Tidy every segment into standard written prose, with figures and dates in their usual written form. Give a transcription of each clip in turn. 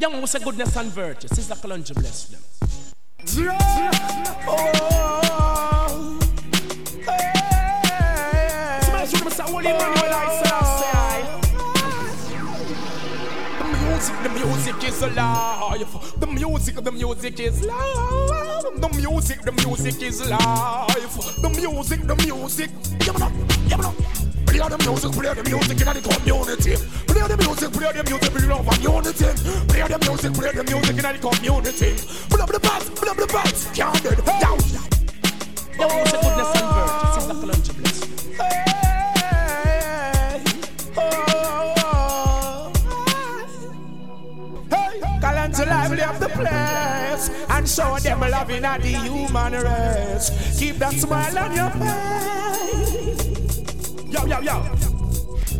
Young ones say goodness and virtue. Sister Kalonji bless them. Oh, hey. Smash with them, say holy man, what I say. The music is alive. The music is life. The music is life. The music. Give it up. Play the music in the community. Play the music, we love and unity. Play the music in the community. Pull up the bass, counted down. Your music goodness and virtue, Sister Kalonji bless you. Hey, Kalonji lively up the place and show them loving at the human race. Keep that smile on your face. Yo.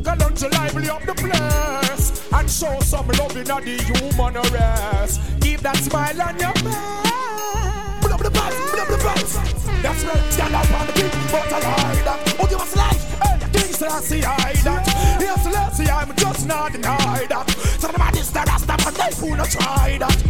Kalonji lively up the place and show some love in the human race. Keep that smile on your face. Pull up the bass. That's right, stand up on the beat, but I like that. Oh, you must like it. Things that I see, I that. Yes, let's see, I'm just not deny that. Tell them I this, that I stop, and they who not try that.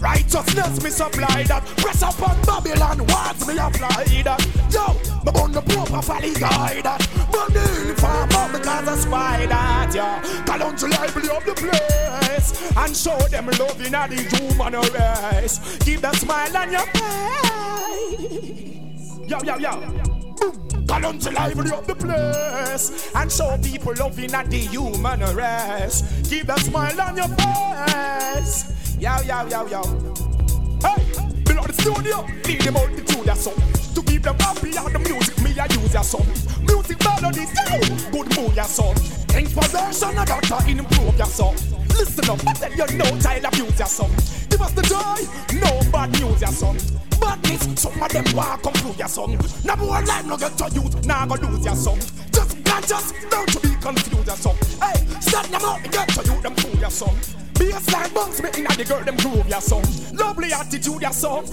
Righteousness me supply that. Press up on Babylon, words me apply that. Yo, me burn the proper folly guy that. Burn the uniform up because I spy that, yeah. Kalonji lively up the place and show them love in the human race. Keep that smile on your face. Yo. Boom. Kalonji lively up the place and show people love in the human race. Keep that smile on your face. Yo. Hey, below the studio, lead them out the tune so. To keep them happy out the music, me I use your son. Music melodies, yo, good mood your son. Things possession, I got to improve your son. Listen up, I tell you no child abuse your son. Give us the joy, no bad news your son. Badness, some of them walk come through your son. Number one life, no get to use, now go lose your son. Just don't to be confused your son. Hey, set them out and get to you, them fool your son. Baseline bounce me inna the girl them groove ya son. Lovely attitude ya son.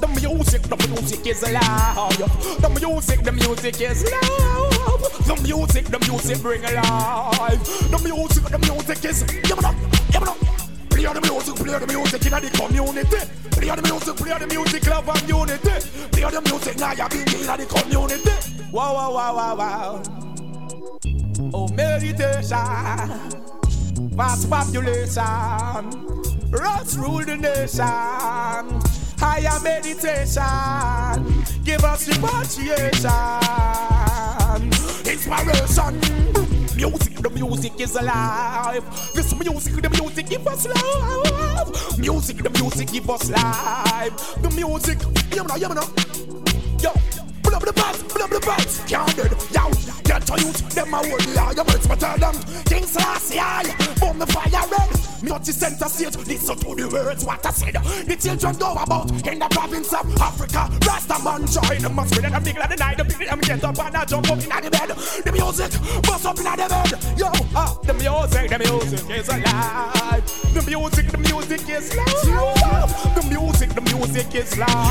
The music is loud. The music is loud. The music bring alive. The music is. Give it up. Play the music inna the community. Play the music, love and unity. Play the music now ya big inna the community. Wow. Oh, meditation. Vast population, roots rule the nation. Higher meditation, give us repatriation. Inspiration, music, the music is alive. This music, the music give us life. Music, the music give us life. The music, yo. Pull up the bass, counted, yo. Get to youth, them a word, yeah, your words better them. King's last, yeah, from the fire red. Not the center stage, listen to the words, what I said. The children go about in the province of Africa. Rastaman join them, must be them big like the night. The big them get up and I jump up in the bed. The music, bust up in the bed, yo. The music is alive. The music is loud. The music is loud. The music is loud.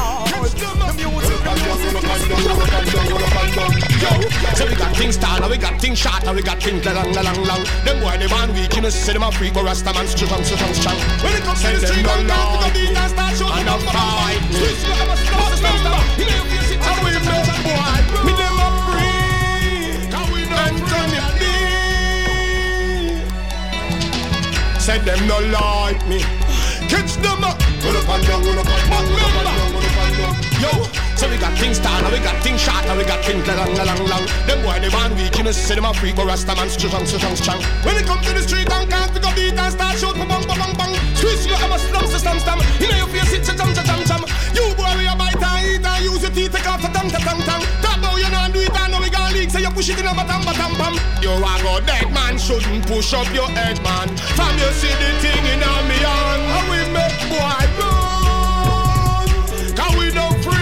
Yo, so we got things down, and we got things shot, and we got things long. Them boy, they man weak, you know, see them a freak, but Rasta man strong. When it comes to the street, don't know, and I'm fine. How we make boy, me them a freak, and come here. Said them no like me, catch them up, roll up and down, yo. So we got things down, and we got things shot, and we got things long. Them boy, they man weak, you know, see them a freak, but Rasta man strong. When it comes to the street, and can't pick up beat and start shoot, bang. Swish you, I'm a slum. You know your face, it's a jam. You boy, we a bite and eat and use your teeth, take off a tang. Talk now, you know, and do it, and now we got leaks, so you push it in a bam. You a go dead, man, shouldn't push up your head, man. From you see the thing in a me hand, and we make boy run, cause we don't free.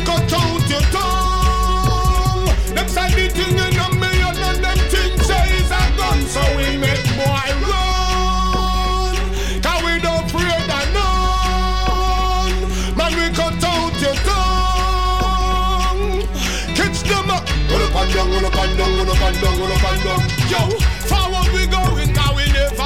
Cut out your tongue. Them side the thing in a million, and them things say is a gun. So we make boy run, cause we don't fear the none. Man, we cut out your tongue. Catch them up. Go up and down, go up and down, go up and down, go up and down. Yo, forward we going, now we never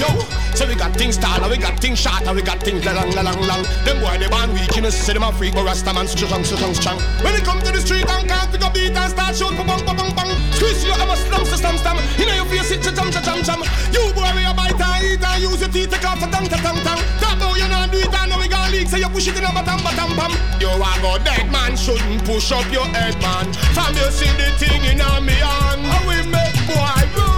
Yo, so we got things tall and we got things short and we got things long. Them boy they born weak, you know say them a freak, but Rasta man strong. When they come to the street and can't pick up beat and start shout, bang. Squeeze you, I'm a slam. You know your face it, jam. You boy we a bite and eat and use your teeth to clap for tang. Talk how you not do it and now we got leaks, so you push it in a bam. You a go dead man, shouldn't push up your head man. From you see the thing in a me hand, and we make boy run.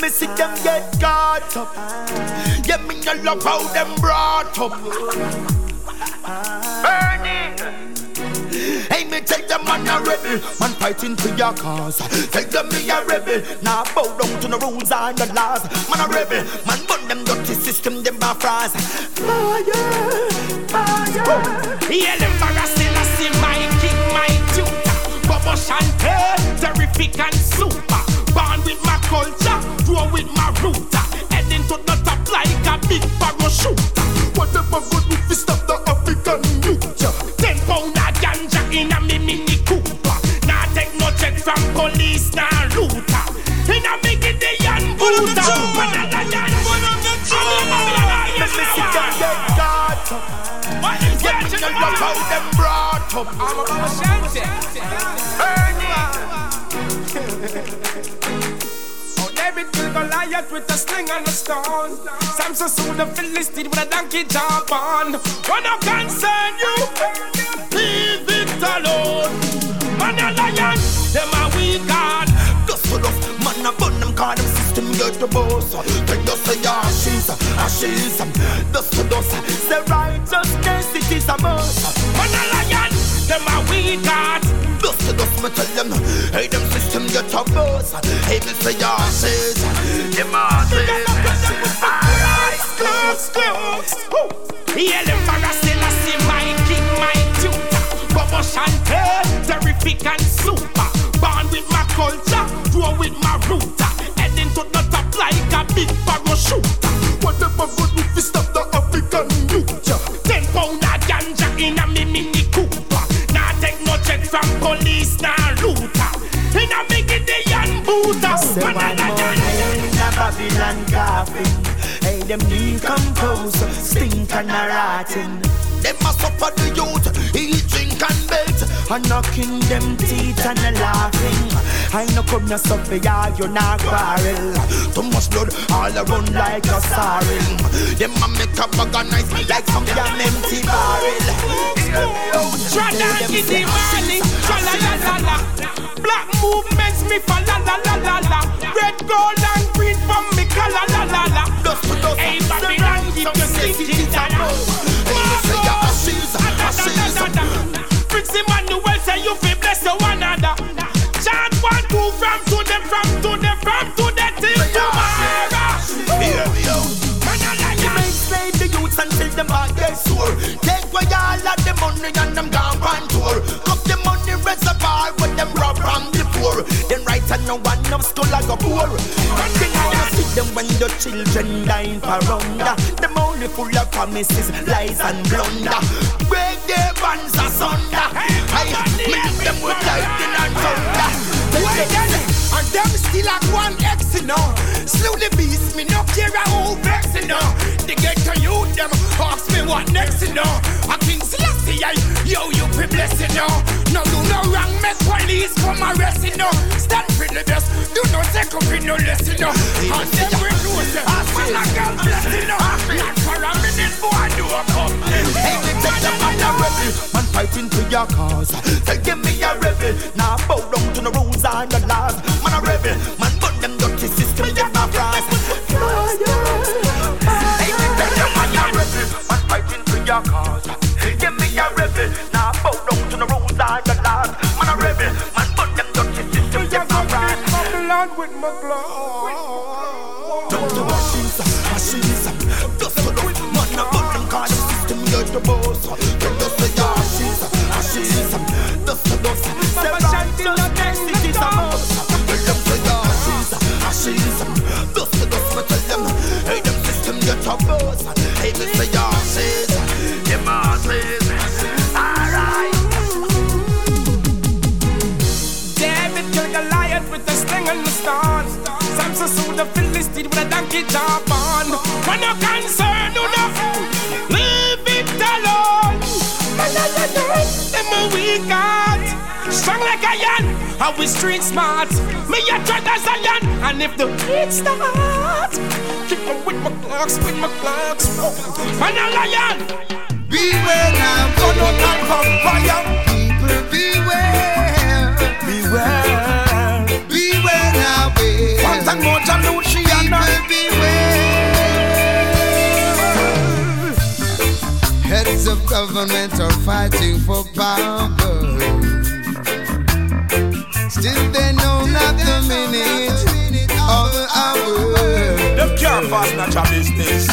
Me see them get caught up. Yeah, me no love how them brought up. Burning. Hey, me take them man a rebel, man fighting for your cause. Take them me a rebel, now bow down to the rules and the laws. Man a rebel, man burn them dirty system, them a frost. Fire. Oh. Yeah, them frost in a see my king, my tutor. Bobo Chantel, terrific and super. Born with my culture, grow with my root. Heading to the top like a big parachute. Whatever good with fist of the African future. 10 pound of ganja in a me mini Cooper. Nah take no check from police, nah looter. In a me get the young booter. With a sling and a stone, Samson soon the Philistine with a donkey job on. What no concern you? Leave it alone. Man a lion, them a weak heart. Just full of man a bun them call them system get the boss. Take us to your ashes. Dust to dust. The righteousness it is a must. Man a lion, them a weak heart. Dust to dust, me tell them. Hey them system get a boss. Hey me say your ashes. The masses, close. Yeah, them fagas still a see my king, my tutor. Bobo Chantel, terrific and super. Born with my culture, grow with my rooter. Heading to the top like a big parachute. Whatever good with fist of the African future. 10 pound of ganja in a me mini Cooper. Nah take no check from police, nah looter. In a me get the young booter. Babylon coughing, hey them decompose, stink and a rotting. Them a suffer the youth, eat, drink and bait, and knocking them teeth and a laughing. I no come no suffer, yeah, you not quarrel. Too much blood all around like a sorrel. Them a make a organize me like some damn empty barrel. Try down in the morning, tra-la-la-la-la. Black movements me for la la la la la. Red, gold and green from me color la la la. Hey Babylon, keep your city down. Fix him and the well say you fi bless your one another. Chant 1, 2 from to them from to them from to them till tomorrow. Here we go. You may slave the youths until them all get sore. Take away all of the money and them gone on tour. Up the money reservoir with them rob from the poor. Then right and no one of school I go poor. And they wanna see them when the children dying for rounder. Them only full of promises, lies and blunder. Break their bands asunder. I make them with lightning and thunder. And them still at one X, you know. Slew the beast, me no care how vex, you know. They get to you, them ask me what next, you know. A king's lassie, yo, you be blessed, you know. No do no wrong, make police come arrest, you know. Stand for the best, do not take up in no less, you know. And them reduce them, man a girl bless, you know. Not for a minute, boy, do a cup. Hey, me take them on a rebel, man fighting for your cause. Tell them me a rebel, now bow down to the rules and the laws. Man a rebel, man burn them dirty system, get my fries. Hey, me take them on a rebel, man fighting for your cause. Give me a rebel, now bow down to the rules and the laws. Man a rebel, man put them dirty system in my right. My blood with my blood. Don't do ashes, dust to dust. Man a put them kind of system you're the boss. Don't do ashes, dust to dust. Them righteous destiny is a must. Don't do ashes, dust to dust. Me tell them, hey them system you're the boss. Hey me say ashes. David killed Goliath with a sling and a stone. Samson slew the Philistine it with a donkey top on. When no concern, no fool, leave it alone. Them a weak heart, strong like a lion, how we street smart. Me a dread as a lion, and if the beat starts, keep on with my clocks, with my clocks. Man a lion, beware now, God will not come fire. People beware, beware. Once and more Jalusiana, beware. Heads of government are fighting for power. Still they know not the minute or the hour. Them can't pass natural business.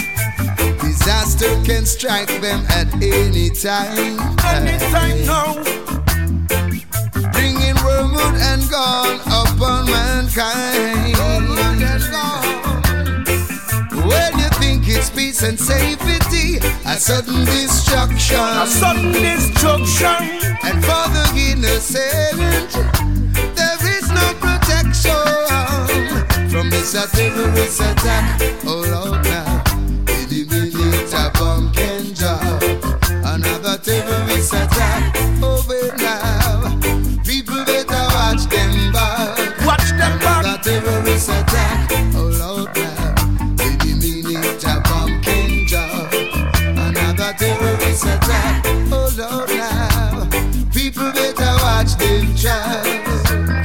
Disaster can strike them at any time. Anytime now. Bringing wormwood and gall upon mankind. When you think it's peace and safety, a sudden destruction. A sudden destruction. And for the innocent, there is no protection from this terrorist attack. Oh Lord, now eliminate a bomb can drop. Another terrorist attack. Oh baby, now. Terrorist attack, oh Lord, baby, minute a pumpkin job. Another terrorist attack, oh Lord, now. People better watch them child.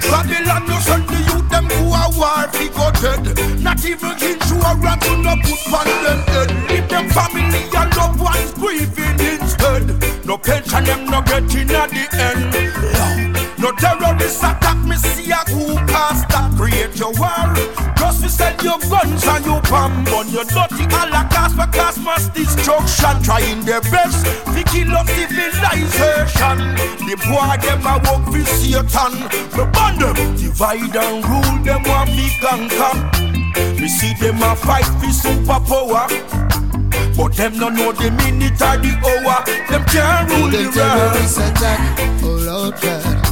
Babylon no send the youth them who are war be go dead. Not even insurance to no put on them head. If them family and loved ones grieving instead, no pension them no getting at the end. No terrorists attack me, see a who pass that create your war. Just to sell your guns and your bomb on your dirty Allah cast for cast mass destruction. Trying their best to kill off civilization. The boy them a work with Satan. We burn them, divide and rule them one big and cup. We see them a fight with superpower. But them no know the minute or the hour. Them can't rule the terrorists attack, oh Lord God.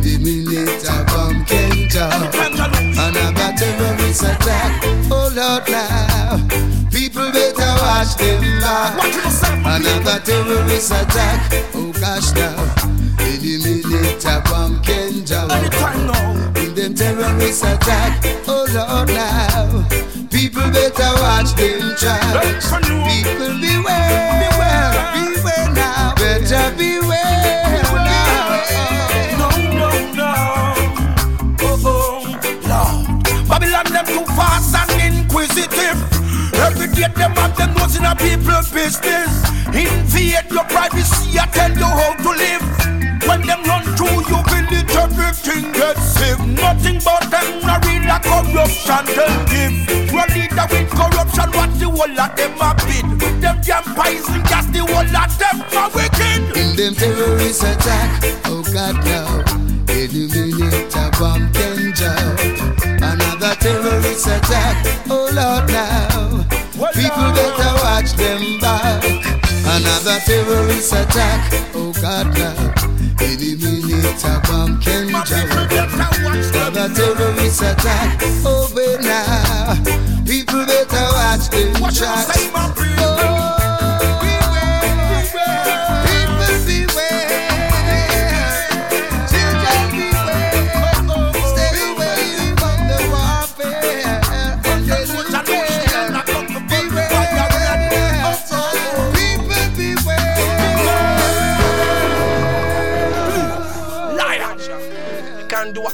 The minute a bomb can drop, another terrorist attack. Oh Lord, now people better watch them back. Another terrorist attack. Oh gosh, now the minute a bomb can drop. In them terrorist attack. Oh Lord, now people better watch them try. People beware, beware, beware now. Better beware. Too fast and inquisitive. Every day them have them nose in a people's business. Invade your privacy, I tell you how to live. When them run through your village, everything gets saved. Nothing but them a real a corruption they give. Run leader with corruption, what the whole of them a bid. With them damn poison gas, the whole of them are wicked. In them terrorist attack, oh God now. Eliminate a bomb can drop. Another terrorist attack, oh Lord now. People better watch them back. Another terrorist attack, oh God now. Eliminate a bomb can drop. Another terrorist attack, oh baby now. People better watch them back. Oh,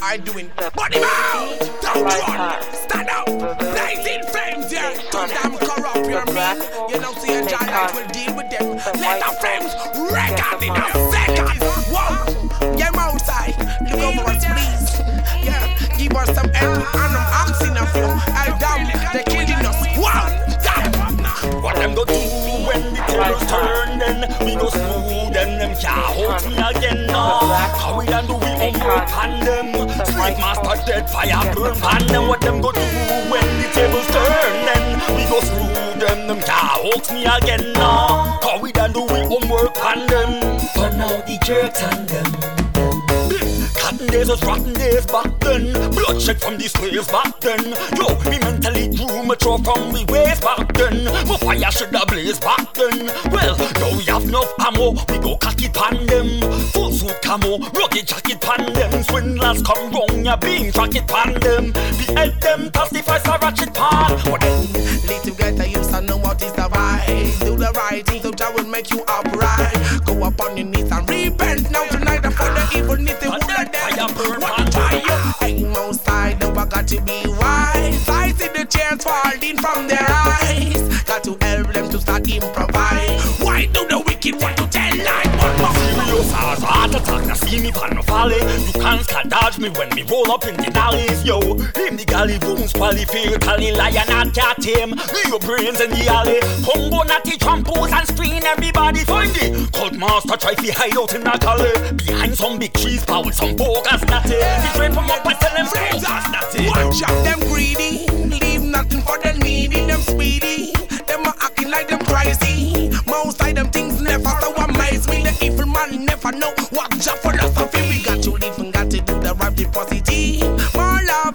I doing body mouth, don't run, stand up, blazing flames, yeah. Don't damn corrupt your man. You don't see a giant will deal with them. Let the flames record in a second. Whoa, yeah, outside, look over us, please. Yeah, give us some help and I'm asking of you. I'm down, they're killing us. One, damn. What them go do when the tables turn then? We go smooth and them can't hold me again. How we done do we homework on them? Strike master dead fire burn pan them. What them go do when the tables turn then? We go through them can't hold me again now. How we done do we homework on them? For now the jerks on them. Cut rotten days, those rotten days back then. Bloodshed from these waves back then. Yo, me mentally drew my throw from me ways back then. My fire should have blazed back then. Well, now we have enough ammo, we go cocky pan them. Full suit camo, rugged jacket pan them. Swindlers come wrong, ya being tracked pan them. Behead them, testify, so ratchet pan. But then, little ghetto youths, I know what is the right. Do the right thing, so that will make you upright. Go up on your knees and repent now tonight. And for the evil need to hold them. What fire? Ain't no side, now I got to be wise. I see the tears falling from their eyes. Got to help them to start improvise. Why do the wicked want to tell lies? What must serious as heart attack, now see me pan no folly. You can't scaddodge me when me roll up in the alleys, yo. Him the galley wounds, quali fear, cali lion and cat him. Leave your brains in the alley. Humbo natty trampos and screen everybody find it. Cult master try to hide out in the alley. Behind some big trees, power some folk and snatty. We drape them up and tell them friends and snatty. Watch out them greedy, leave nothing for the needy, them speedy. Them are acting like them crazy. Most of them things never so amaze me. The evil man never know what's your philosophy. We got to live and got to do the right thing positive. More love,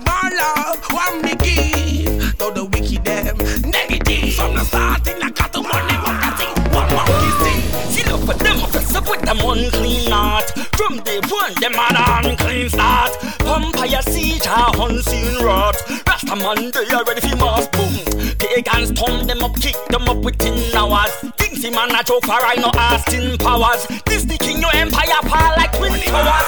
what me give? Though the wicked them negative. From the starting I got the money, but I think one monkey thing. See love for them offensive with them unclean heart. From day one them had an unclean start. Vampire siege are unseen rot. Rastaman they are ready for mass boom. Pagans turn them up, kick them up within hours. Things him and a joke for I no Austin Powers. This the king your empire power like twin towers.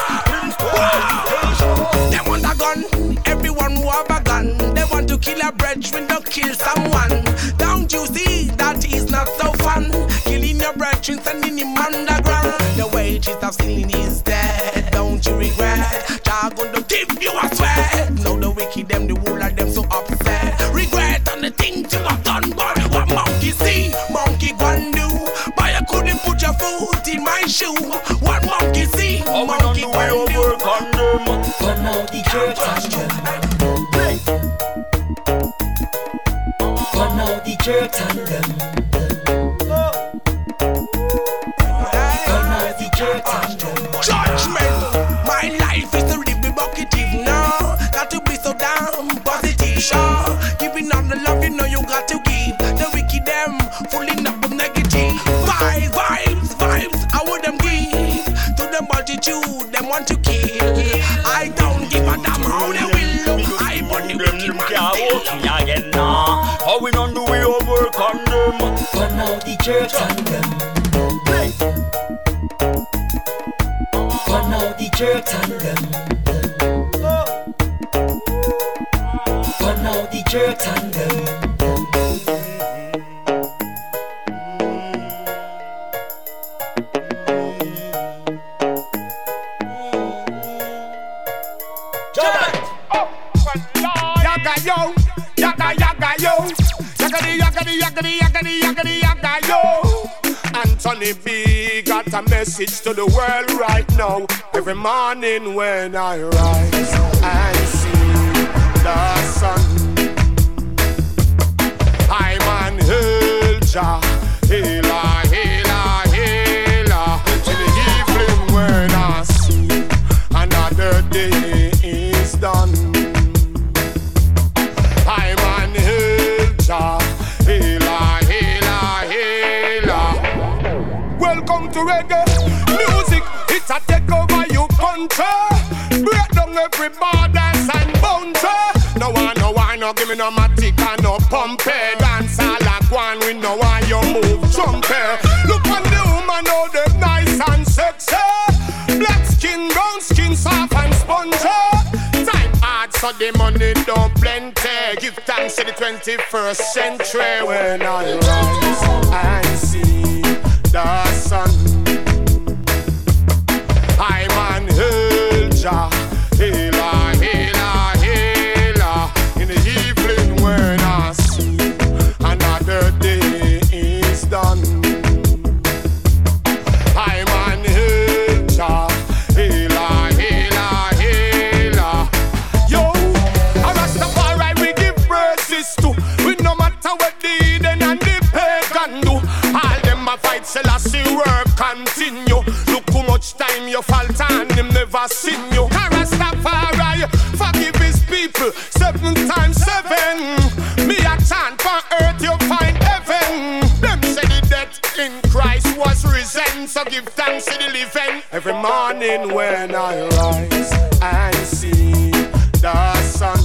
Them want a gun, everyone who have a gun. They want to kill a brethren, don't kill someone. Don't you see that is not so fun? Killing your brethren, sending him underground. The wages of stealing is dead, don't you regret? Jah gonna give you a sweat. Now the wicked them, the whole of them so upset. Regret on the things you have done, boy. What monkey see, monkey gon' do. Boy, you couldn't put your foot in my shoe. What monkey see, oh, monkey gon' do. Work on them, but now the church has come. Hey. But now the church has them. Oh. But now the church has them. Judgment, my life is a little bit bucketive now. Got to be so damn positive, sure. Giving up the love, you know you got to give. The wicked them, fooling up with negative vibes, vibes, vibes. I would them give to the multitude, them want to kill. I don't give a damn how they will look. I want the wicked man still again now. How we on the way of work on them, but now the church on them. Hey. But now the church and them. But now the church and them. Judgment! Yaga yo! Yaga yaga yo! Yaga di yaga di yaga di yaga di yaga di yaga yo! Anthony B got a message to the world right now. Every morning when I rise, I see the sun. I'm an elder, healer, healer, healer. To the evening when I see another day is done. I'm an elder, healer, healer, healer. Welcome to reggae music, it's a take over your country. Break down every borders and boundary. No one, no one, no give me no matic and no pumpy. Dance all like one, we know why you move jumpy. Look on the woman, oh they're nice and sexy. Black skin, brown skin, soft and spongy. Time hard so the money don't plenty. Give thanks to the 21st century. When I rise, I see the sun. I'm an elder, healer, healer, healer. In the evening when I see another day is done. I'm an elder, healer, healer, healer. Yo, I Rastafari we give praises to. We no matter what the heathen and the pagan do. All them a fight, sell us the work, continue. Look how much time you falter and him never seen you. Caras 7 times 7. Me a chant for earth, you find heaven. Them say the death in Christ was risen, so give thanks to the living. Every morning when I rise and see the sun,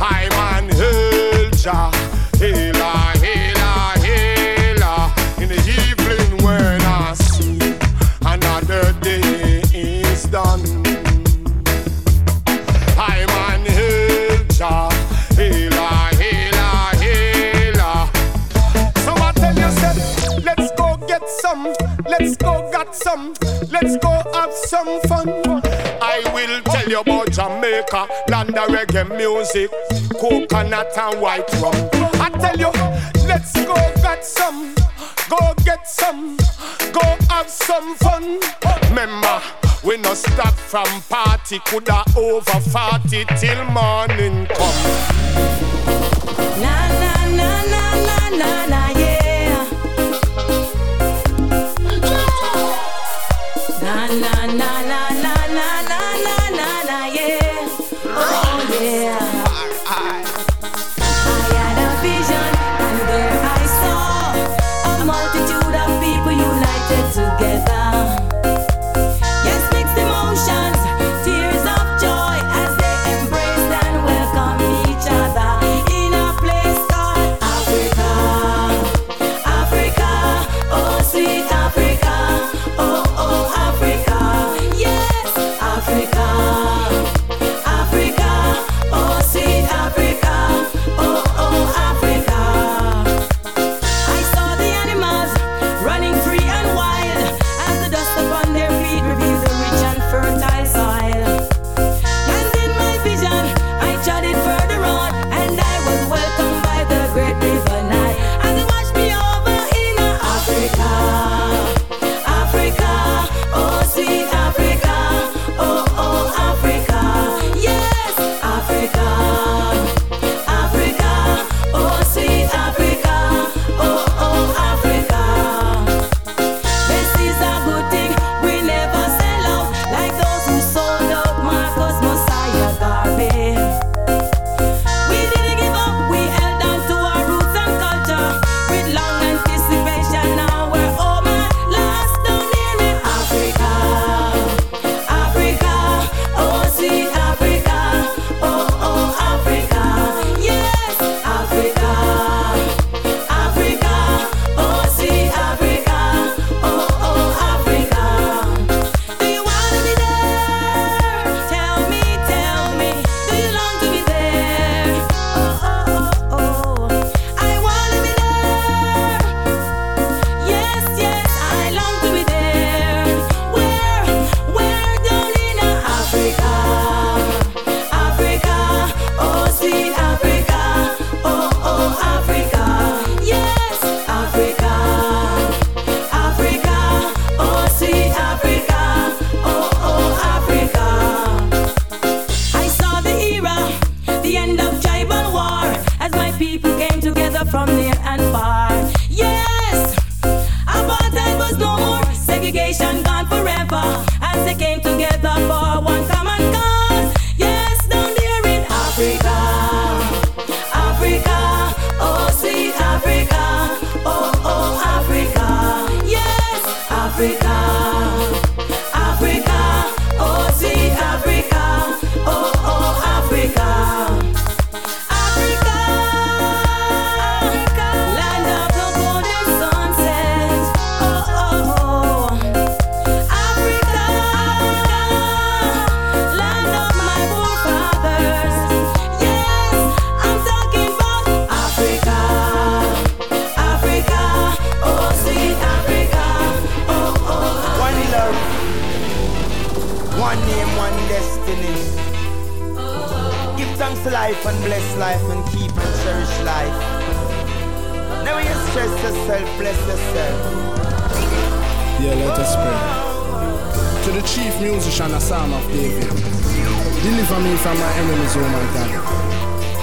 I'm an hail Jah, hail. Let's go get some, let's go have some fun. I will tell you about Jamaica, land of reggae music, coconut and white rum. I tell you, let's go get some, go get some, go have some fun. Remember, we no stop from party, coulda over 40 till morning come. Na na na na na na na. Na na na na na na na na na yeah. Oh yeah. I had a vision and there I saw a multitude of people united together. Yes, mixed emotions, tears of joy as they embraced and welcomed each other in a place called Africa. Africa, oh sweet Africa, oh oh Africa.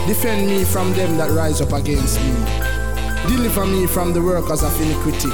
Defend me from them that rise up against me. Deliver me from the workers of iniquity,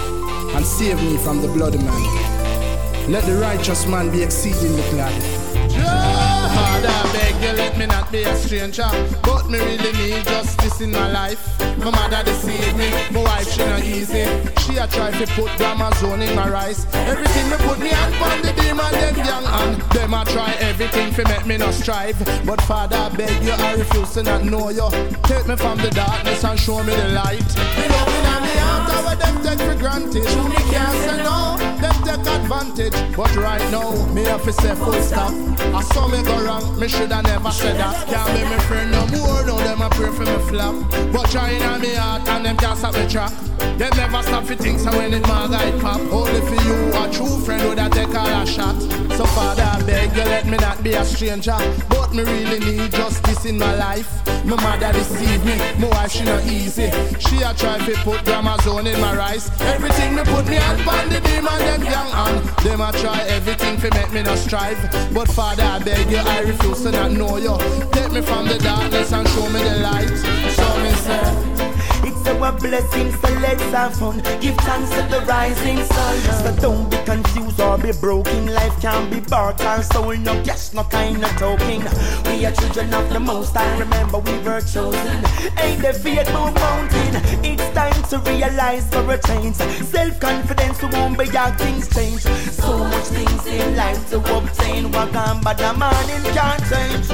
and save me from the bloody man. Let the righteous man be exceedingly glad. Father, I beg you, let me not be a stranger. But me really need justice in my life. My mother deceived me, my wife, she not easy. She a try to put Amazon in my rice. Everything me put me hand on the demon, them young and them a try everything to make me not strive. But Father, I beg you, I refuse to not know you. Take me from the darkness and show me the light. Me love in my heart, I would them take for granted. True, me can't say no, them take advantage. But right now, me have to say full stop. I saw me go wrong, me shoulda never said that. Can't be my friend no more, now them a pray for me flop. But trying on me heart and them can't stop me track. Them never stop for things and when it mag it pop. Only for you, a true friend would a take all a shot. So Father, I beg you, let me not be a stranger. But me really need justice in my life. My mother deceived me, my wife she not easy. She a try to put Amazon in my rice. Everything me put me hand on the demon, them young and them a try everything to make me not strive. But Father, I beg you, I refuse to not know you. Take me from the darkness and show me the light. Show me, sir. It's our blessing, so let's have fun. Give thanks to the rising sun. So don't be confused or be broken. Life can be bought or sold. No cash, no kind of token. We are children of the Most High. Remember we were chosen. Ain't the fear no mountain. It's time to realize for a change. Self-confidence, we won't be our things change. So much things in life to obtain. What can but the morning can't change.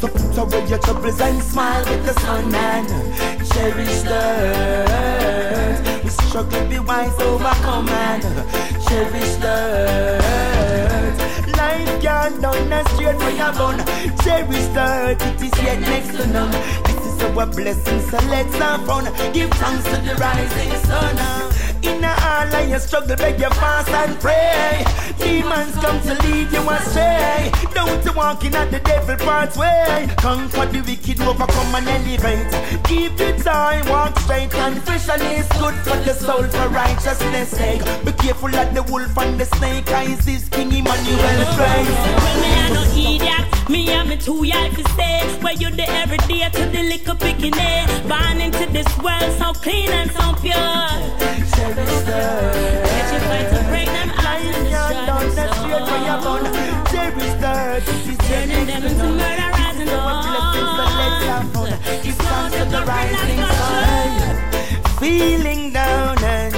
So put away your troubles and smile with the sun, man. Cherish the earth. We struggle, be wise, overcome, man. Cherish the earth. Life can't down and straight for your bun. Cherish the earth, it is yet next to none. This is our blessing, so let's have fun. Give thanks to the rising sun. In a all of your struggle, beg your fast and pray. Demons come to lead you astray. Don't you walk in at the devil path's way. Conquer the wicked, overcome and elevate. Keep your time, walk straight. Confession is good for the soul, for righteousness' sake. Be careful of the wolf and the snake. Eyes this King Emmanuel's praise. Well, me I no idiot. Me and me too young to stay. Where you there every day to the little picking day. Born into this world so clean and so pure. Get your fight to break them out of the struggle zone. Cherish the earth, it is turning them into murderers and all. It's time to the rising sun. Feeling down and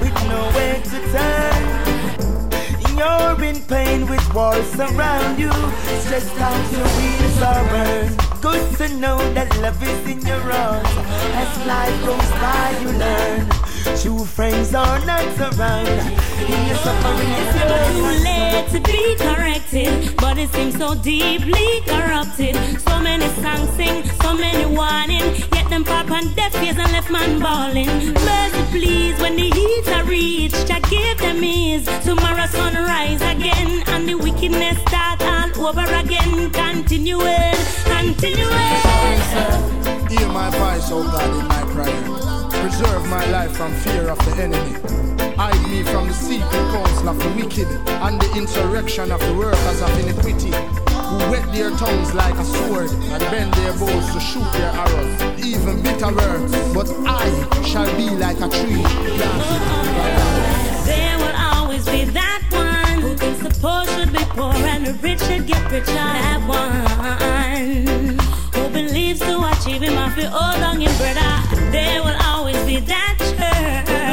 with nowhere to turn. You're in pain with walls around you. Stressed out, your wheels are burned. Good to know that love is in your arms. As life goes by you learn. True friends are not around. It's never too late to be corrected, but it seems so deeply corrupted. So many songs sing, so many warnings, yet them pop on deaf ears and left man bawling. Mercy please, when the heat are reached, I give them ease. Tomorrow sunrise again, and the wickedness start all over again. Continuing, continuing. Hear my voice, oh God, in my prayer. Preserve my life from fear of the enemy. Hide me from the secret counsel of the wicked and the insurrection of the workers of iniquity, who wet their tongues like a sword and bend their bows to shoot their arrows, even bitter words. But I shall be like a tree planted by the Lord. There will always be that one who thinks the poor should be poor and the rich should get richer. That one who believes to achieve him after all long in brother. There will be that church who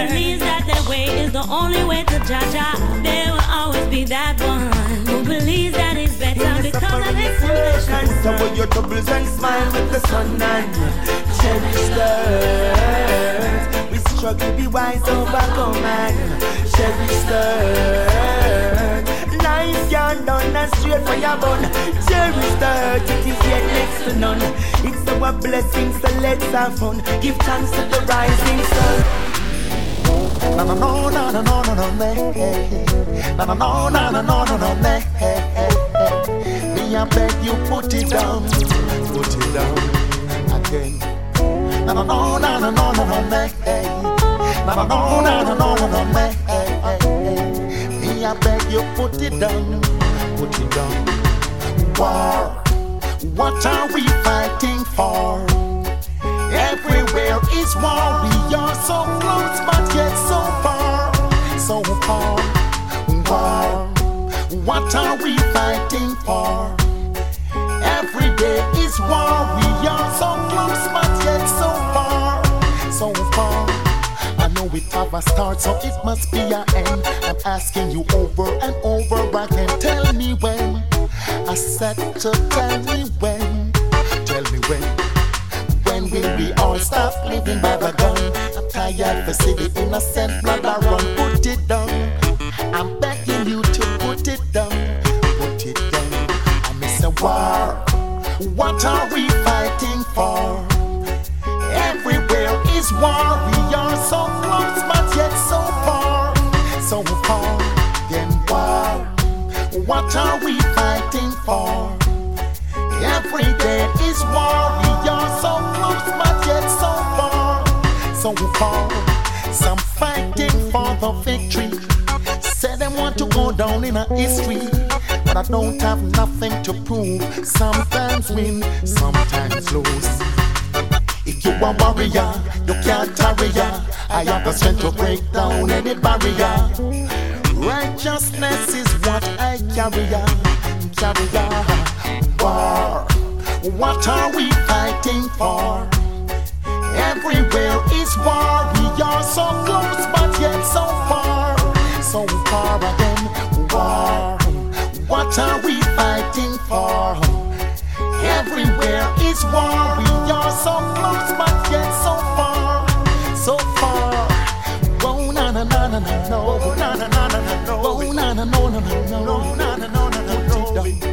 believes that their way is the only way to Jah. There will always be that one who believes that it's better because of exploration. Cover your troubles and smile with the sun and cherish the earth. We struggle, be wise, overcome and cherish the earth. Life can't done and straight for your bun. Cherish the earth, it is yet next to none. It's our blessings, so let's have fun. Give thanks to the rising sun. Na na no na na no na na na na no na na no na na na. Me I beg you put it down again. Na na no na na no na na na na no na na no na na. Me I beg you put it down. War. What are we fighting for? Everywhere is war. We are so close but yet so far. So far, war. What are we fighting for? Every day is war. We are so close, but yet so far, so far. I know it have a start, so it must be an end. I'm asking you over and over again. Tell me when. I said to tell me when. Tell me when. When will we all stop living by the gun? I'm tired to see the innocent blood I run. Put it down. I'm begging you to put it down. Put it down. I miss a war. What are we fighting for? Everywhere is war. We are so close, but yet so far. So far. Then war. What are we fighting for? Every day is war. We are so close, but yet so far, so far. Some fighting for the victory. Said they want to go down in a history, but I don't have nothing to prove. Sometimes win, sometimes lose. If you are a warrior, you can't tarry. I have the strength to break down any barrier. Righteousness is what I carry, carry. War. What are we fighting for? Everywhere is war. We are so close, but yet so far, so far again. War. What are we fighting for? Everywhere is war. We are so close, but yet so far, so far. Oh na na na na na, oh na na na na na, oh na na na na na, oh na na na na na na.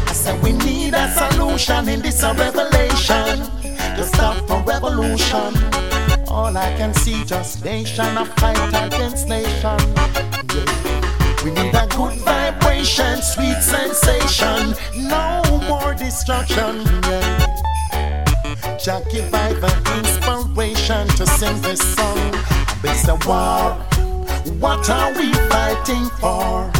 I said we need a solution, and it's a revelation to stop the revolution. All I can see just nation, a fight against nation. We need a good vibration, sweet sensation, no more destruction. Jackie by the inspiration to sing this song. It's a war. What are we fighting for?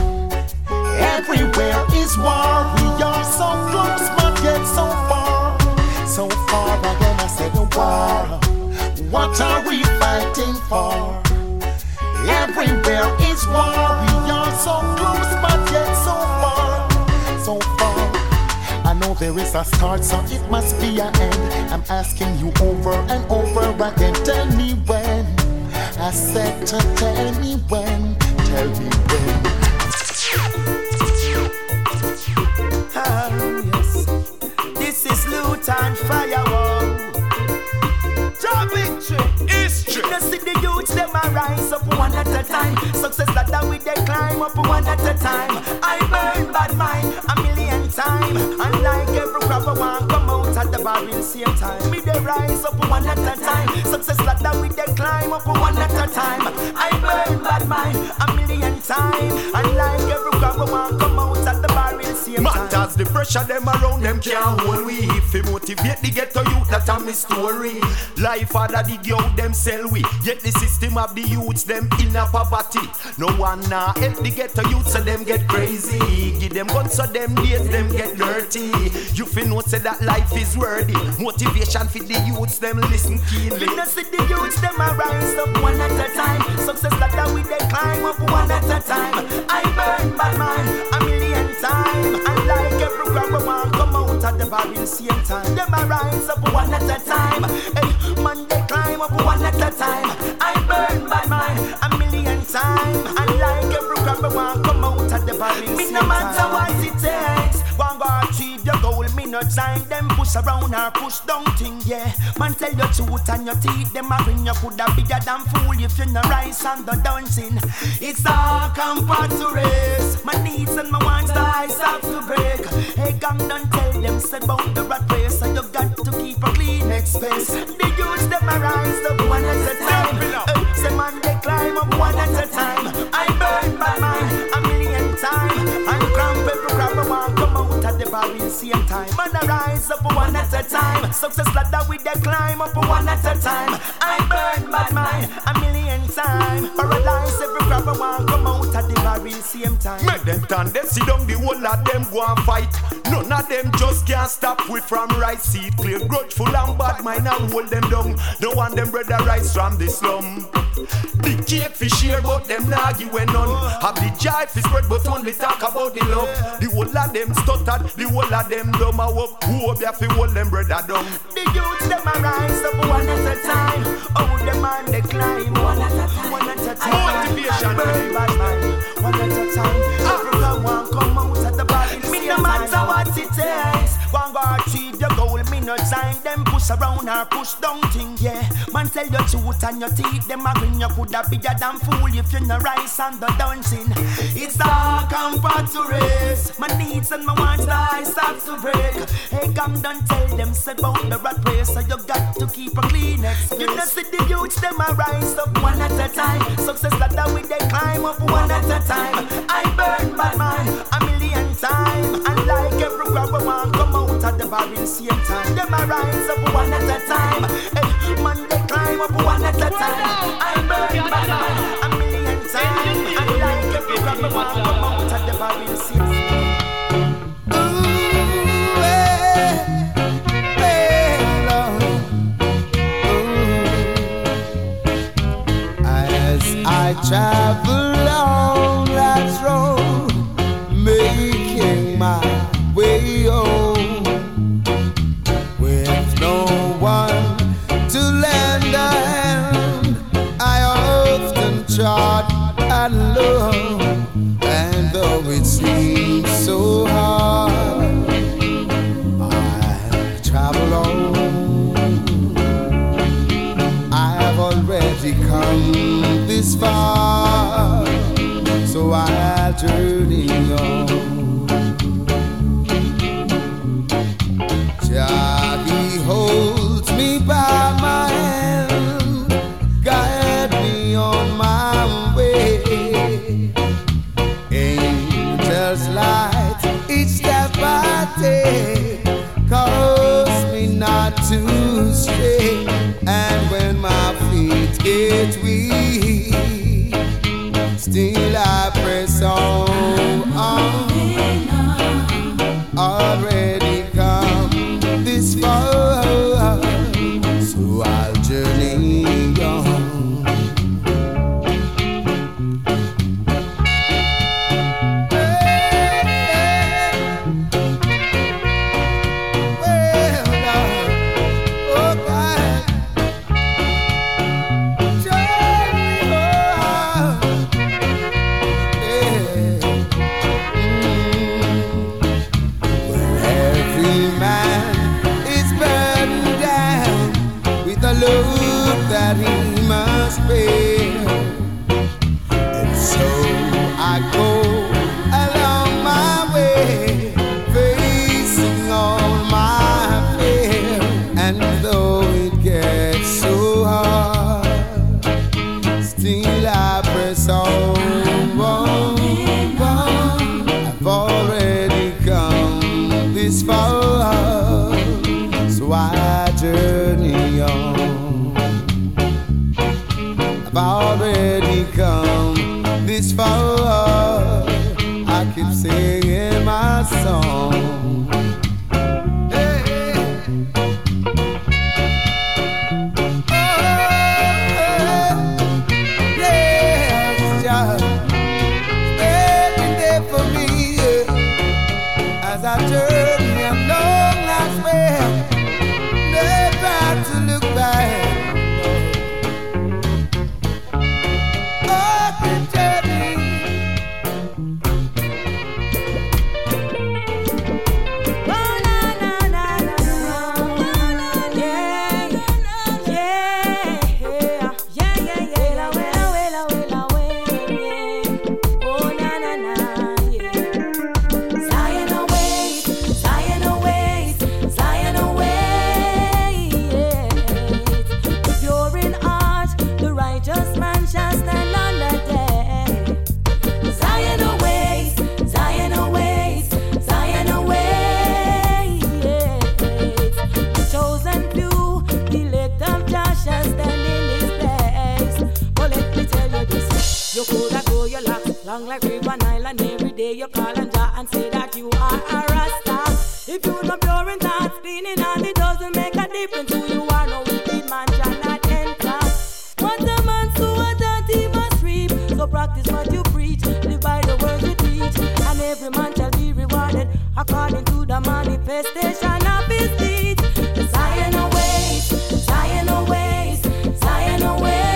Everywhere is war. We are so close, but yet so far, so far. Again I said a war. What are we fighting for? Everywhere is war. We are so close, but yet so far, so far. I know there is a start, so it must be an end. I'm asking you over and over again. Tell me when. I said to tell me when. Tell me when. Oh, yes. This is Loot and Firewall. Job victory. History. The city youths, them a rise up one at a time. Success ladder with they climb up one at a time. I burn bad mind a million times. And like every rapper one come out at the barren same time. Me they rise up one at a time. Success ladder with they climb up one at a time. I burn bad mind a million times. And like every rapper one come out at the barren same time. Matters the pressure them around them can't hold we. If we motivate the ghetto youth that a me story. Life father dig out them sell we. Yet the system of the youths them in a poverty. No one now help the ghetto youths so them get crazy. Give them guns so them days them get dirty. You fin know say that life is worthy. Motivation for the youths them listen keenly. We see the youths them arise up one at a time. Success like that we they climb up one at a time. I burn my mind a million times. And like every grandma one come out at the barren same time. Them arise up one at a time. Hey, man they climb up one at a time. I burn my mind a million times. And like every grandma one come out at the barren same time. No matter what it takes, one go achieve your goal. Me no time them push around or push down thing. Yeah, man tell your truth and your teeth. Them a ring you coulda bigger than fool if you no rise and the dancing. It's all compared to race. My needs and my wants the ice have to break. Hey gang, don't tell them say about the rat race. So you got to keep a clean space. The youths them a rise up one at a time. Say man they climb up one at a time. I burn my mind a million times. And cramp every crapper one come out at the barren same time. Man I rise up one at a time. Success ladder with the climb up one at a time. I burn my mind a million times. Paralyze every crapper one come out at the barren win same time. Make them turn, they sit down, the whole of them go and fight. None of them just can't stop with from right seat. Clear grudgeful and bad mind and hold them down. No one them bread the rice from the slum. The cake fi share but them nah give when none. Have the joy fi spread but only talk about the love. The whole of them stuttered, the whole of them dumb up. Who hope ya fi hold them bread a dumb. The youth them a rise up one at a time. How them man they climb one at a time. One at a time. Motivation very bad man. One at a time. Africa one come out at the body. Me no matter what it takes. One go achieve your goal. Me no time them push around or push down thing. Yeah, man tell your truth and your teeth. Them a grin you coulda bigger than fool if you no rise and the dancing. It's dark and hard to race. My needs and my wants I start to break. Hey, come down tell them set bound the rat race. So you got to keep a clean express. You know see the youth them a rise up one at a time. Success ladder with they climb up one at a time. I burn my mind a million times and like every grabber one come out at the barren same time. Them a rise up one at a time. Hey, man they climb up one at a time. I burn my mind a million times and like every grabber one come out at the barren same time. I travel on that road, making my way home, with no one to lend a hand. I often trod alone, and though it seems so hard, I travel on. I have already come this far, so I'll journey on. Jah holds me by my hand, guide me on my way. Angels light each step I take, cause me not to stray. And when my feet get weak, still I press on. Already come this far, so I'll journey on. strong like river Nile, and every day you call and draw and say that you are a Rasta. If you not pure in heart, spinning on it doesn't make a difference who you are. No wicked man shall not enter. What a man so that he must reap. So practice what you preach, live by the words you teach, and every man shall be rewarded according to the manifestation of his deeds. Zion awaits, Zion awaits, Zion awaits.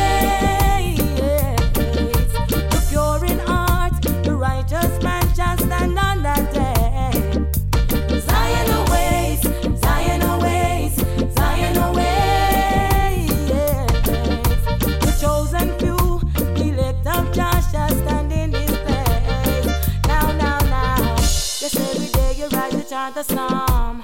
The psalm.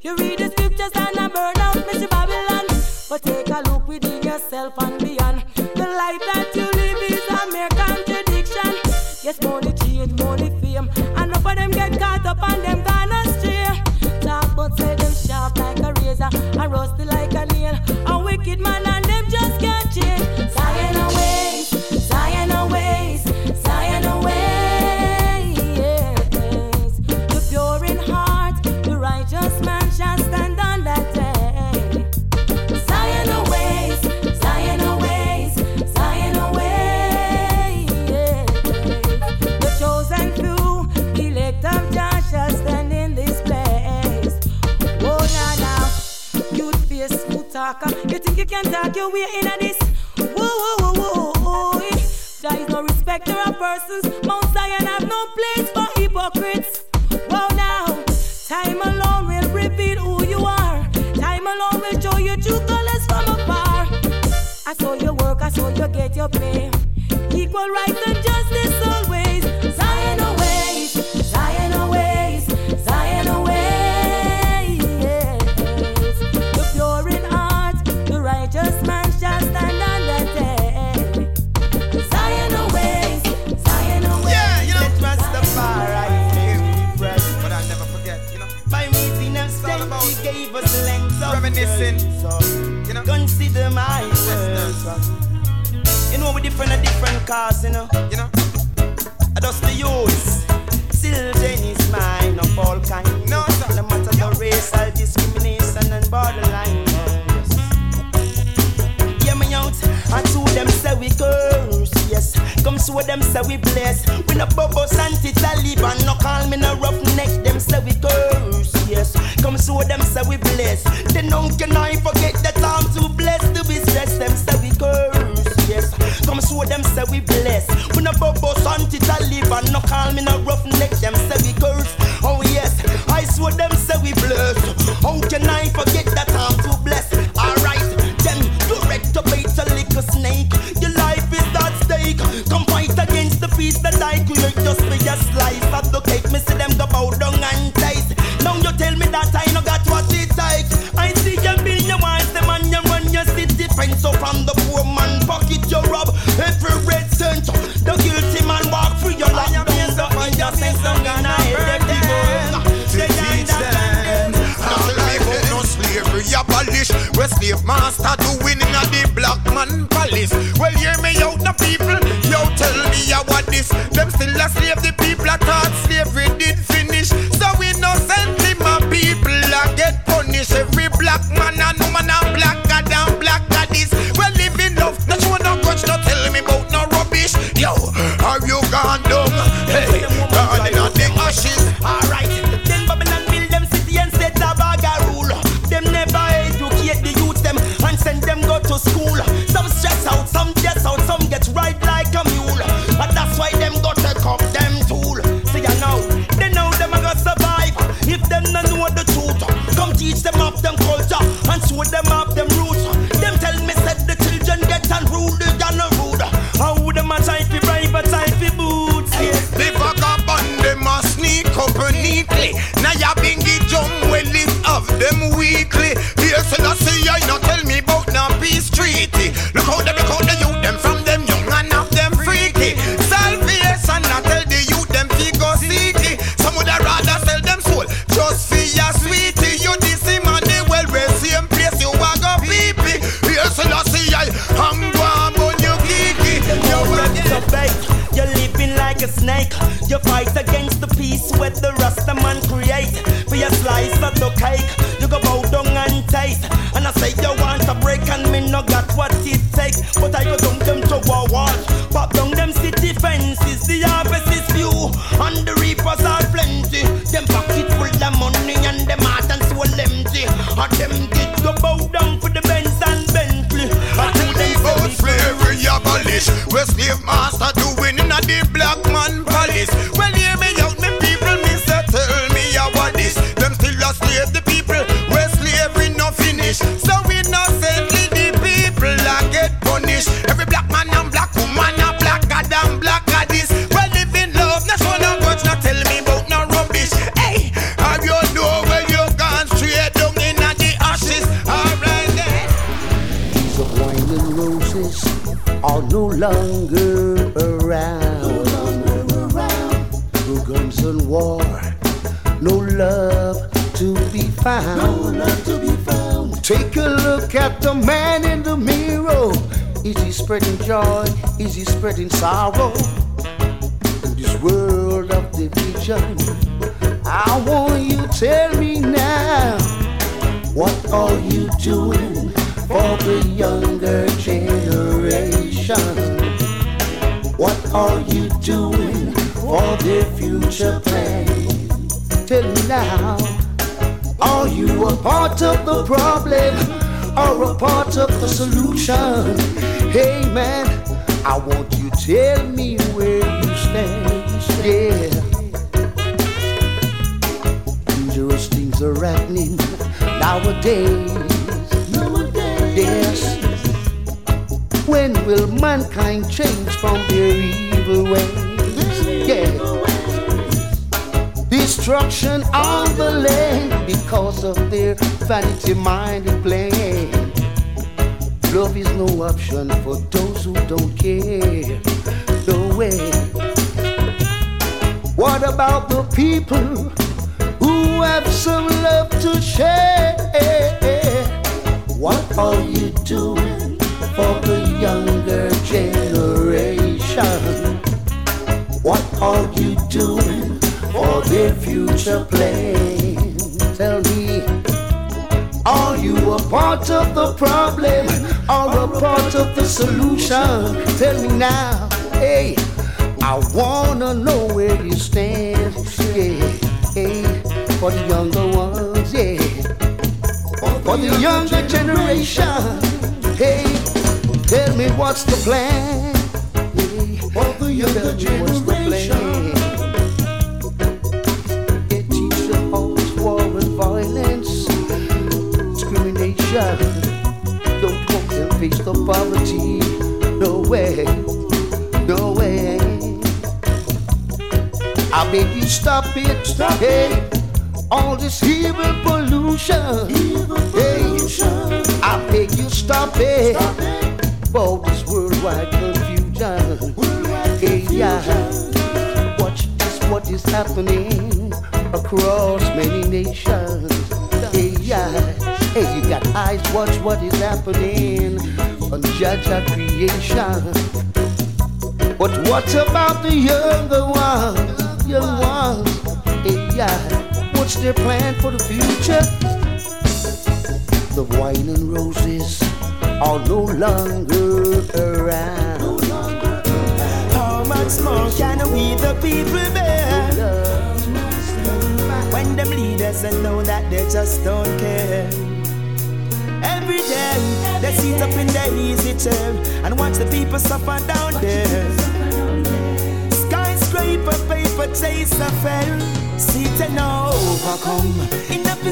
You read the scriptures and I burn out Mr. Babylon. But take a look within yourself and beyond. The life that you live is a mere contradiction. Yes, money change, money fame, and enough of them get caught up and them gone astray. Talk but say them sharp like a razor and rusty like a nail. A wicked man and them just can't change. Zion awaits, Zion awaits, Zion awaits. You think you can talk your way into this? Whoa. There is no respect of persons. Mount Zion have no place for hypocrites. Wow, now, time alone will reveal who you are. Time alone will show you true colors from afar. I saw your work, I saw you get your pay. Equal rights and justice always. Zion awaits, Zion awaits, Zion awaits. Gave us length of reminiscing, you know. Consider my sisters. You know we different at different cars, you know. You know, I just the youths. Children is mine of all kinds. No, sir. No matter the racial discrimination and borderline. Hear me out. And to them say we curse, yes. Come to them say we bless. We no bubble Santi Taliban. No call me no rough neck. Them say we curse, yes. Come show them say we bless. Then how can I forget that I'm too blessed to be stressed? Them say we curse, yes. Come show them say we bless. We no bubble Santi Taliban. No call me no rough neck. Them say we curse, oh yes. I swear them say we bless. How can I forget that I'm too blessed? Alright, then direct to bait a little snake. Your life is at stake. Come fight against the feast that I create. Just be a slice of the cake. Me see them go bow down and taste. Now you tell me that I no got what it takes. I see you build your wife, the man you run your city. Friends, so from the poor man pocket you rob every red cent. The guilty man walk through your life. I am the man your sense of gonna help them. To teach them how to live up, no slavery abolish. Where slave master doing in the black man palace. Well, hear me out the people. You tell me about this. Them still a slave, the people that thought slavery did finish. So innocently my people are get punished. Every black man and woman and black god and black goddess. Well, live in love, not you no grudge, not tell me about no rubbish. Yo, are you gone dumb? Hey, gone in on them ashes. Alright, then Babylon build them city and set a bag a rule. Them never educate the youth them and send them go to school. Some stress out, some dress out, some get right like a mule. And that's why them go take up them tool. See, date. For your slice of the cake, you go bow down and taste. And I say you want a break and me no got what it takes. But I go down them to a wall, pop down them city fences. The harvest is few and the reapers are plenty. Them pocket full of money and them heart and soul empty. And them get go bow down for the Benz and Bentley. Until they vote slavery abolish, we slave master doing in a the black man palace. Well hear me out me people, me say tell me about this. Them still a slave the people, we slavery no finish. So innocently the people a get punished. Every black man and black woman a black god and black goddess. Well live in love, not show no grudge, not tell me about no rubbish. Hey, have you know where you gone straight down in the ashes? Alright then. These are winding roses are no longer around. No longer around. No guns and war, no love to be found. No love to be found. Take a look at the man in the mirror. Is he spreading joy? Is he spreading sorrow? In this world of division, I want you to tell me now, what are you doing for the younger generation? What are you doing for their future plan? Tell me now, are you a part of the problem? Are a part of the solution? Hey man, I want you tell me where you stand. Yeah. Dangerous things are happening nowadays. Yes. When will mankind change from their evil ways? Yeah. Destruction on the land because of their vanity-minded plan. Love is no option for those who don't care. No way. What about the people who have some love to share? What are you doing for the younger generation? What are you doing for their future plans? Tell me, are you a part of the problem or a part of the solution? Tell me now, hey, I wanna know where you stand, yeah, hey, for the younger ones, yeah, for the younger generation, hey, tell me what's the plan, hey, for the younger generation. Don't come and face the poverty. No way, no way. I beg you stop it, stop it. All this evil pollution, evil pollution. Hey, I beg you stop it, stop it. All this worldwide confusion, worldwide confusion. Hey, yeah. Watch this, what is happening across many nations. Hey, yeah. Hey, you got eyes, watch what is happening and judge our creation. But what about the younger ones? Young ones, hey, yeah. What's their plan for the future? The wine and roses are no longer around. No longer around. How much more can we the people bear? When them leaders and know that they just don't care. Every day, they sit up in their easy chair and watch the people suffer down there. Skyscraper, paper chase affair, sitting overcome. Enough,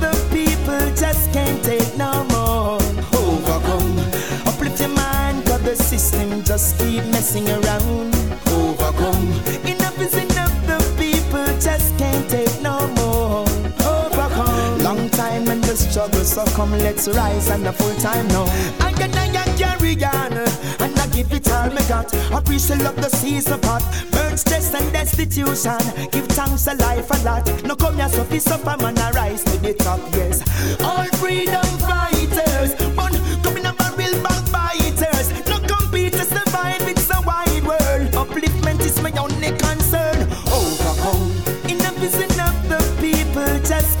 the people just can't take no more. Overcome, uplift your mind, cause the system just keep messing around. Overcome, enough, the people just can't take no more. Time and the struggle, so come let's rise and the full time now. I can carry on and I give it all me got. I appreciate love the season part, burn stress and destitution. Give thanks a life a lot. No come here, so fist up and I rise to the top. Yes, all freedom fighters, one coming up a real backbiters. No compete to survive, it's a wide world. Upliftment is my only concern. Overcome, enough is enough. The people.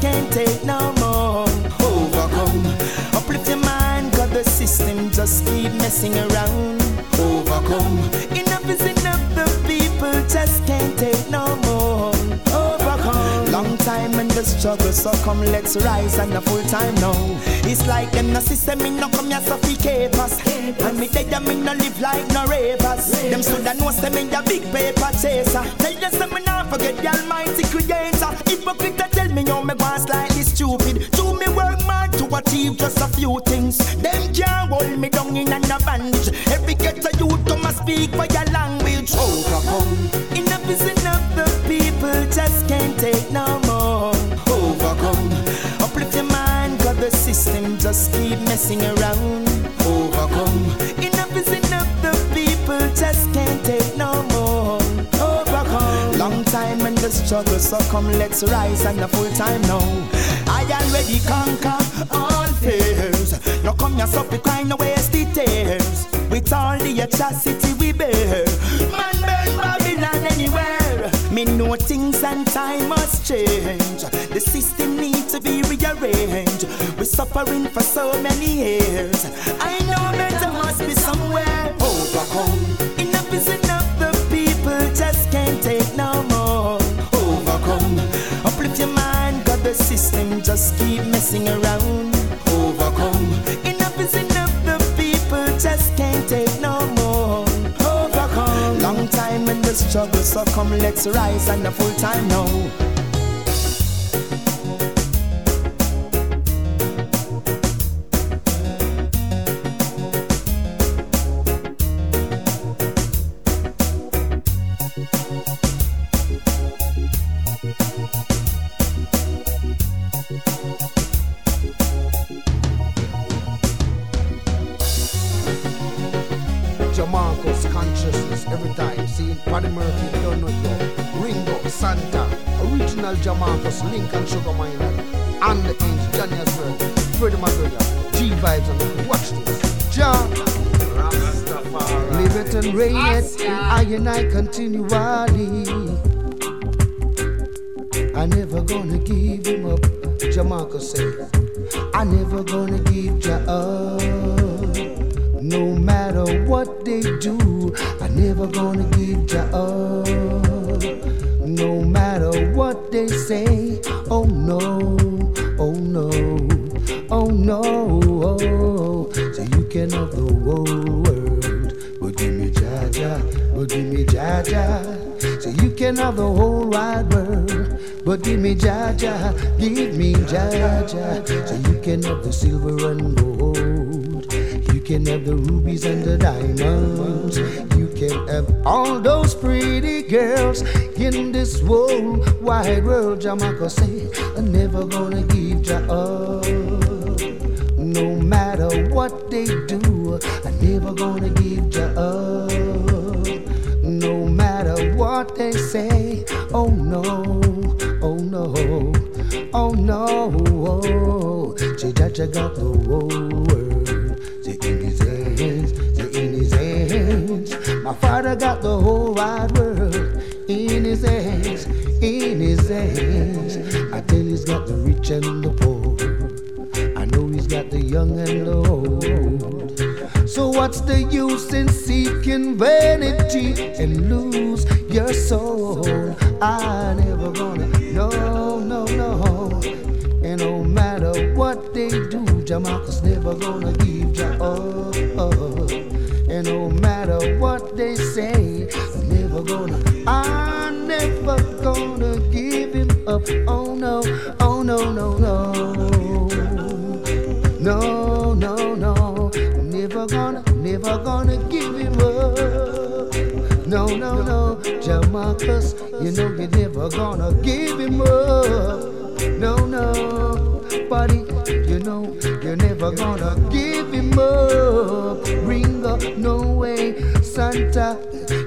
just can't take no more. Overcome. Uplift your mind, cause the system just keep messing around. Overcome. Enough is enough, the people just can't take no more. Overcome. Long time in the struggle, so come let's rise and the full time now. It's like them the system, me no come here suffocate us. And me dead, me no live like no ravers. Them shoulda know say me a big paper chaser. Tell them say me nah forget the Almighty Creator. Hypocrite a tell me how me go slightly stupid. Do me work mad to achieve just a few things. Them can't hold me down in an advantage. Every ghetto youth come and speak for your language. Overcome. Enough is enough, the people just can't take no more. Overcome. Uplift your mind, cause the system just keep messing around. Overcome. Enough is enough, the people just can't take no more. Overcome. Long time in the struggle, so come let's rise and the full time now. I already conquer all fears. Now come here, stop the crying, no waste the tears. With all the atrocity we bear, man burn Babylon anywhere. Me know things and time must change. The system needs to be rearranged. We're suffering for so many years. I know better must be somewhere. Overcome. Enough is enough, the people just can't take no more. Overcome. Uplift your mind, cause the system just keep messing around. Overcome. Enough is enough, the people just can't take no more. Overcome. Long time in the struggle, so come let's rise and the full time now. Jamarcus, Lincoln, Sugar Miner, and the Angel, Johnny Asper, Freddie McGregor, G Vibes, and watch this. Jah, live it and reign it, and I continually. I never gonna give him up, Jamarcus said. I never gonna give Jah up, no matter what they do. I never gonna give Jah up. No matter what they say, oh no, oh no, oh no. So you can have the world, but give me Jah, but give me Jah. So you can have the whole wide world, but give me Jah, give me Jah. So you can have the silver and gold, you can have the rubies and the diamonds. Can have all those pretty girls in this whole wide world. Jamaica say, I'm never gonna give Jah up. No matter what they do, I'm never gonna give Jah up. No matter what they say, oh no, oh no, oh no. Jah got the whole world. My father got the whole wide world in his hands, in his hands. I tell you, he's got the rich and the poor. I know he's got the young and the old. So what's the use in seeking vanity and lose your soul? I never gonna, no, no, no. And no matter what they do, Jamaica's never gonna give Jah up. And no matter what they say, I'm never gonna give him up. Oh no, oh no, no, no. No, no, no. I'm never gonna give him up. No, no, no. Jamarcus, you know you're never gonna give him up. No, no. Buddy, you know you're never gonna give him up. Ringo, no way, Santa,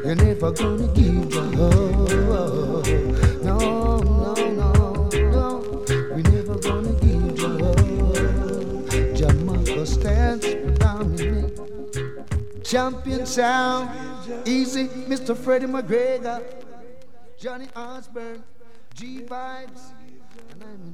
you're never gonna give Jah up. No, no, no, no, we're never gonna give Jah up. Jamaica stands predominant. Champion sound, easy, Mr. Freddie McGregor, Johnny Osborne, G Vibes, and I'm